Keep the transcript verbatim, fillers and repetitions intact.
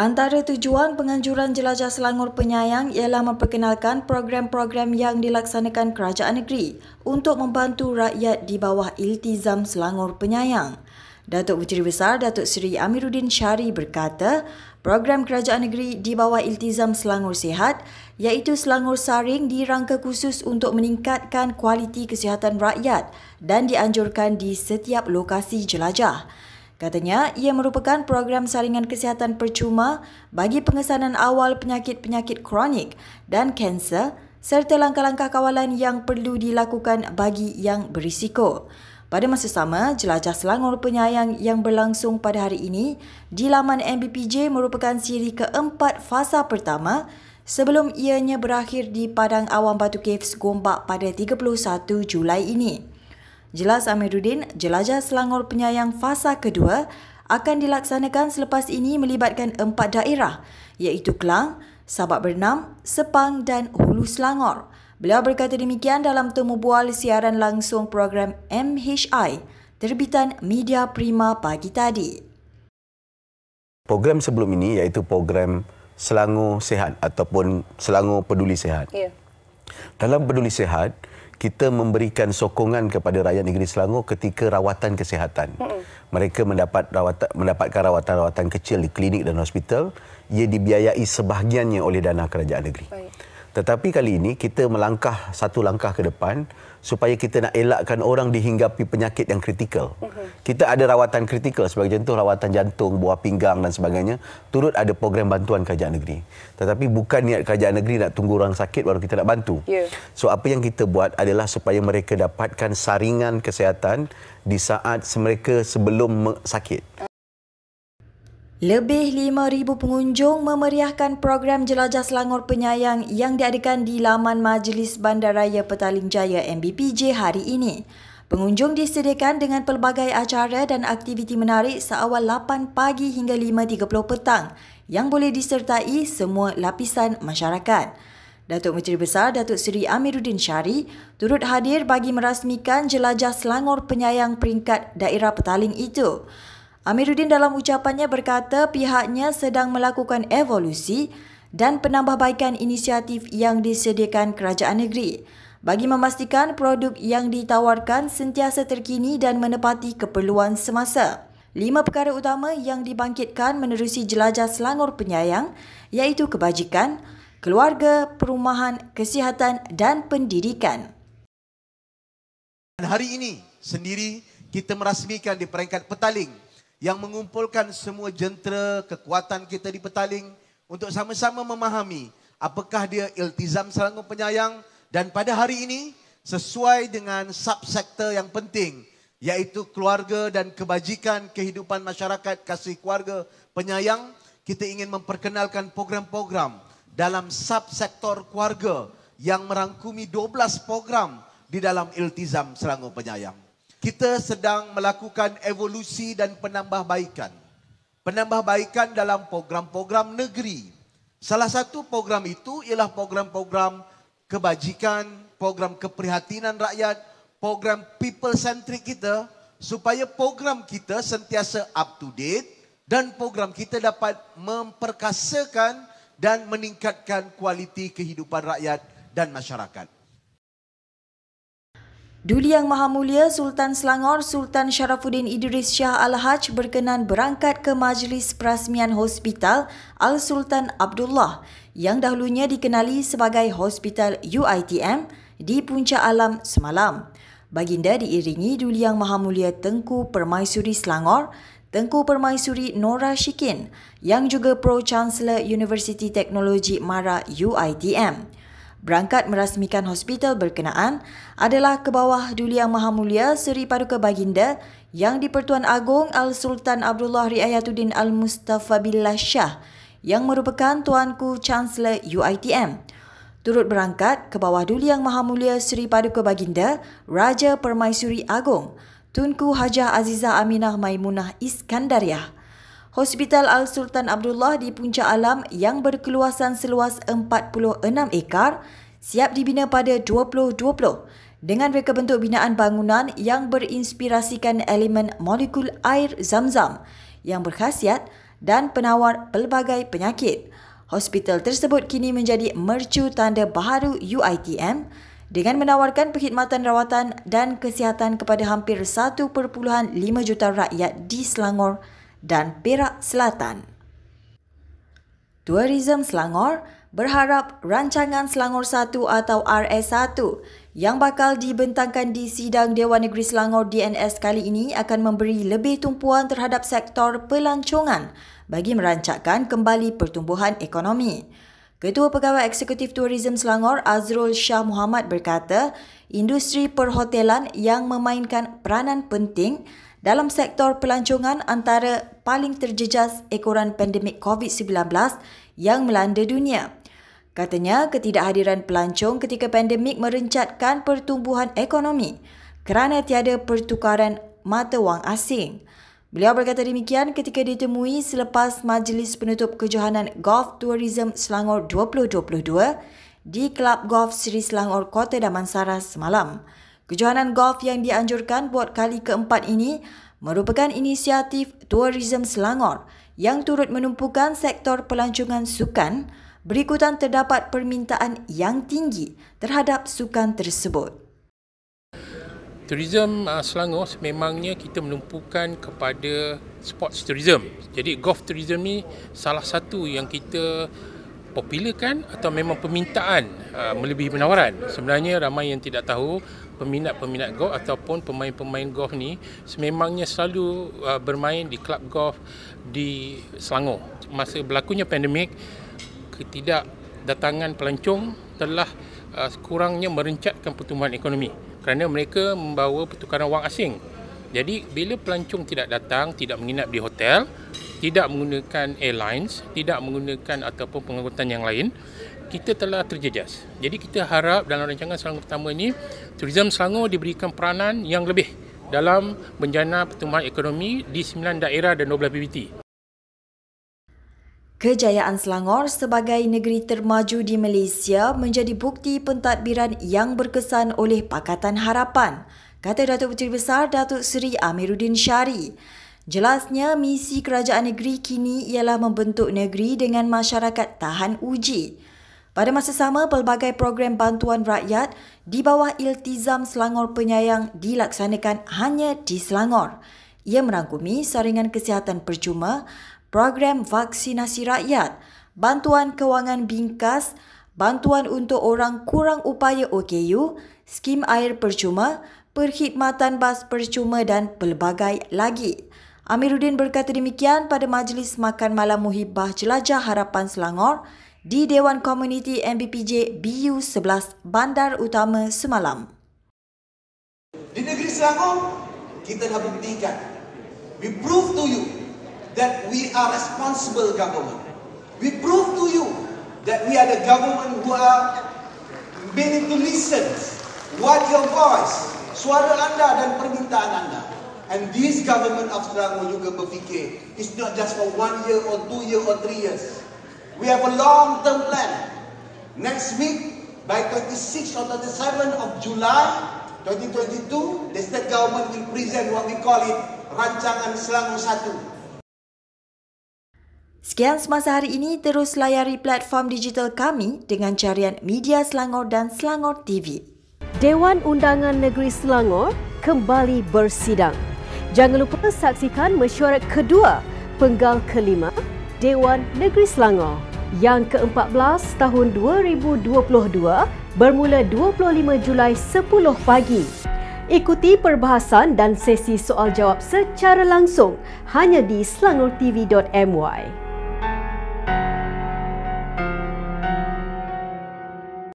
Antara tujuan penganjuran Jelajah Selangor Penyayang ialah memperkenalkan program-program yang dilaksanakan kerajaan negeri untuk membantu rakyat di bawah Iltizam Selangor Penyayang. Datuk Menteri Besar Datuk Seri Amirudin Shari berkata, program kerajaan negeri di bawah Iltizam Selangor Sehat iaitu Selangor Saring dirangka khusus untuk meningkatkan kualiti kesihatan rakyat dan dianjurkan di setiap lokasi jelajah. Katanya, ia merupakan program saringan kesihatan percuma bagi pengesanan awal penyakit-penyakit kronik dan kanser serta langkah-langkah kawalan yang perlu dilakukan bagi yang berisiko. Pada masa sama, Jelajah Selangor Penyayang yang berlangsung pada hari ini di laman M B P J merupakan siri keempat fasa pertama sebelum ianya berakhir di Padang Awam Batu Caves Gombak pada tiga puluh satu Julai ini. Jelas Amirudin, Jelajah Selangor Penyayang fasa kedua akan dilaksanakan selepas ini melibatkan empat daerah iaitu Kelang, Sabak Bernam, Sepang dan Hulu Selangor. Beliau berkata demikian dalam temu bual siaran langsung program M H I terbitan Media Prima pagi tadi. Program sebelum ini iaitu program Selangor Sehat ataupun Selangor Peduli Sehat. Ya. Dalam Peduli Sehat, kita memberikan sokongan kepada rakyat negeri Selangor ketika rawatan kesihatan. Mm-mm. Mereka mendapat rawatan, mendapatkan rawatan-rawatan kecil di klinik dan hospital. Ia dibiayai sebahagiannya oleh dana kerajaan negeri. Baik. Tetapi kali ini kita melangkah satu langkah ke depan supaya kita nak elakkan orang dihinggapi penyakit yang kritikal. Mm-hmm. Kita ada rawatan kritikal sebagai contoh rawatan jantung, buah pinggang dan sebagainya. Turut ada program bantuan kerajaan negeri. Tetapi bukan niat kerajaan negeri nak tunggu orang sakit baru kita nak bantu. Yeah. So apa yang kita buat adalah supaya mereka dapatkan saringan kesihatan di saat mereka sebelum sakit. Lebih lima ribu pengunjung memeriahkan program Jelajah Selangor Penyayang yang diadakan di laman Majlis Bandaraya Petaling Jaya M B P J hari ini. Pengunjung disediakan dengan pelbagai acara dan aktiviti menarik seawal lapan pagi hingga lima tiga puluh petang yang boleh disertai semua lapisan masyarakat. Datuk Menteri Besar Datuk Seri Amirudin Shari turut hadir bagi merasmikan Jelajah Selangor Penyayang peringkat daerah Petaling itu. Amirudin dalam ucapannya berkata pihaknya sedang melakukan evolusi dan penambahbaikan inisiatif yang disediakan kerajaan negeri bagi memastikan produk yang ditawarkan sentiasa terkini dan menepati keperluan semasa. Lima perkara utama yang dibangkitkan menerusi Jelajah Selangor Penyayang iaitu kebajikan, keluarga, perumahan, kesihatan dan pendidikan. Dan hari ini sendiri kita merasmikan di peringkat Petaling yang mengumpulkan semua jentera kekuatan kita di Petaling untuk sama-sama memahami apakah dia Iltizam Selangor Penyayang, dan pada hari ini sesuai dengan subsektor yang penting iaitu keluarga dan kebajikan kehidupan masyarakat kasih keluarga penyayang, kita ingin memperkenalkan program-program dalam subsektor keluarga yang merangkumi dua belas program di dalam Iltizam Selangor Penyayang. Kita sedang melakukan evolusi dan penambahbaikan. Penambahbaikan dalam program-program negeri. Salah satu program itu ialah program-program kebajikan, program keprihatinan rakyat, program people-centric kita supaya program kita sentiasa up to date dan program kita dapat memperkasakan dan meningkatkan kualiti kehidupan rakyat dan masyarakat. Duli Yang Maha Mulia Sultan Selangor Sultan Sharafuddin Idris Shah Al-Haj berkenan berangkat ke majlis perasmian Hospital Al Sultan Abdullah yang dahulunya dikenali sebagai Hospital U I T M di Puncak Alam semalam. Baginda diiringi Duli Yang Maha Mulia Tengku Permaisuri Selangor, Tengku Permaisuri Nora Shikin yang juga Pro-Chancellor Universiti Teknologi MARA U I T M. Berangkat merasmikan hospital berkenaan adalah ke bawah Duli Yang Maha Mulia Seri Paduka Baginda Yang di-Pertuan Agong Al Sultan Abdullah Riayatuddin Al Mustafa Billah Shah yang merupakan Tuanku Chancellor U I T M. Turut berangkat ke bawah Duli Yang Maha Mulia Seri Paduka Baginda Raja Permaisuri Agong Tunku Hajah Azizah Aminah Maimunah Iskandariah. Hospital Al Sultan Abdullah di Puncak Alam yang berkeluasan seluas empat puluh enam ekar siap dibina pada dua ribu dua puluh dengan reka bentuk binaan bangunan yang berinspirasikan elemen molekul air zam-zam yang berkhasiat dan penawar pelbagai penyakit. Hospital tersebut kini menjadi mercu tanda baharu U I T M dengan menawarkan perkhidmatan rawatan dan kesihatan kepada hampir satu perpuluhan lima juta rakyat di Selangor dan Perak Selatan. Tourism Selangor berharap Rancangan Selangor satu atau R S satu yang bakal dibentangkan di Sidang Dewan Negeri Selangor D N S kali ini akan memberi lebih tumpuan terhadap sektor pelancongan bagi merancakkan kembali pertumbuhan ekonomi. Ketua Pegawai Eksekutif Tourism Selangor Azrul Syah Muhammad berkata, industri perhotelan yang memainkan peranan penting dalam sektor pelancongan antara paling terjejas ekoran pandemik COVID sembilan belas yang melanda dunia. Katanya, ketidakhadiran pelancong ketika pandemik merencatkan pertumbuhan ekonomi kerana tiada pertukaran mata wang asing. Beliau berkata demikian ketika ditemui selepas Majlis Penutup Kejohanan Golf Tourism Selangor dua ribu dua puluh dua di Kelab Golf Seri Selangor Kota Damansara semalam. Kejohanan golf yang dianjurkan buat kali keempat ini merupakan inisiatif Tourism Selangor yang turut menumpukan sektor pelancongan sukan. Berikutan terdapat permintaan yang tinggi terhadap sukan tersebut. Tourism uh, Selangor memangnya kita menumpukan kepada sports tourism. Jadi golf tourism ni salah satu yang kita popularkan atau memang permintaan uh, melebihi penawaran. Sebenarnya ramai yang tidak tahu peminat-peminat golf ataupun pemain-pemain golf ni sememangnya selalu uh, bermain di kelab golf di Selangor. Masa berlakunya pandemik, ketidakdatangan pelancong telah uh, kurangnya merencatkan pertumbuhan ekonomi, kerana mereka membawa pertukaran wang asing. Jadi bila pelancong tidak datang, tidak menginap di hotel, tidak menggunakan airlines, tidak menggunakan ataupun pengangkutan yang lain, kita telah terjejas. Jadi kita harap dalam rancangan Selangor pertama ini, Tourism Selangor diberikan peranan yang lebih dalam menjana pertumbuhan ekonomi di sembilan daerah dan dua belas P B T. Kejayaan Selangor sebagai negeri termaju di Malaysia menjadi bukti pentadbiran yang berkesan oleh Pakatan Harapan, kata Datuk Puteri Besar Datuk Seri Amirudin Shari. Jelasnya, misi kerajaan negeri kini ialah membentuk negeri dengan masyarakat tahan uji. Pada masa sama, pelbagai program bantuan rakyat di bawah Iltizam Selangor Penyayang dilaksanakan hanya di Selangor. Ia merangkumi saringan kesihatan percuma, program vaksinasi rakyat, bantuan kewangan bingkas, bantuan untuk orang kurang upaya O K U, skim air percuma, perkhidmatan bas percuma dan pelbagai lagi. Amirudin berkata demikian pada Majlis Makan Malam Muhibah Jelajah Harapan Selangor di Dewan Komuniti M B P J B U sebelas Bandar Utama semalam. Di negeri Selangor, kita dah buktikan. We prove to you that we are responsible government. We prove to you that we are the government who are willing to listen what your voice, suara anda dan permintaan anda. And this government of Selangor juga berfikir, it's not just for one year or two year or three years. We have a long term plan. Next week, by twenty-sixth or twenty-seventh of July twenty twenty-two, the state government will present what we call it Rancangan Selangor satu. Sekian semasa hari ini, terus layari platform digital kami dengan carian Media Selangor dan Selangor T V. Dewan Undangan Negeri Selangor kembali bersidang. Jangan lupa saksikan mesyuarat kedua penggal kelima Dewan Negeri Selangor yang ke-empat belas tahun dua ribu dua puluh dua bermula dua puluh lima Julai sepuluh pagi. Ikuti perbahasan dan sesi soal jawab secara langsung hanya di selangor t v dot m y.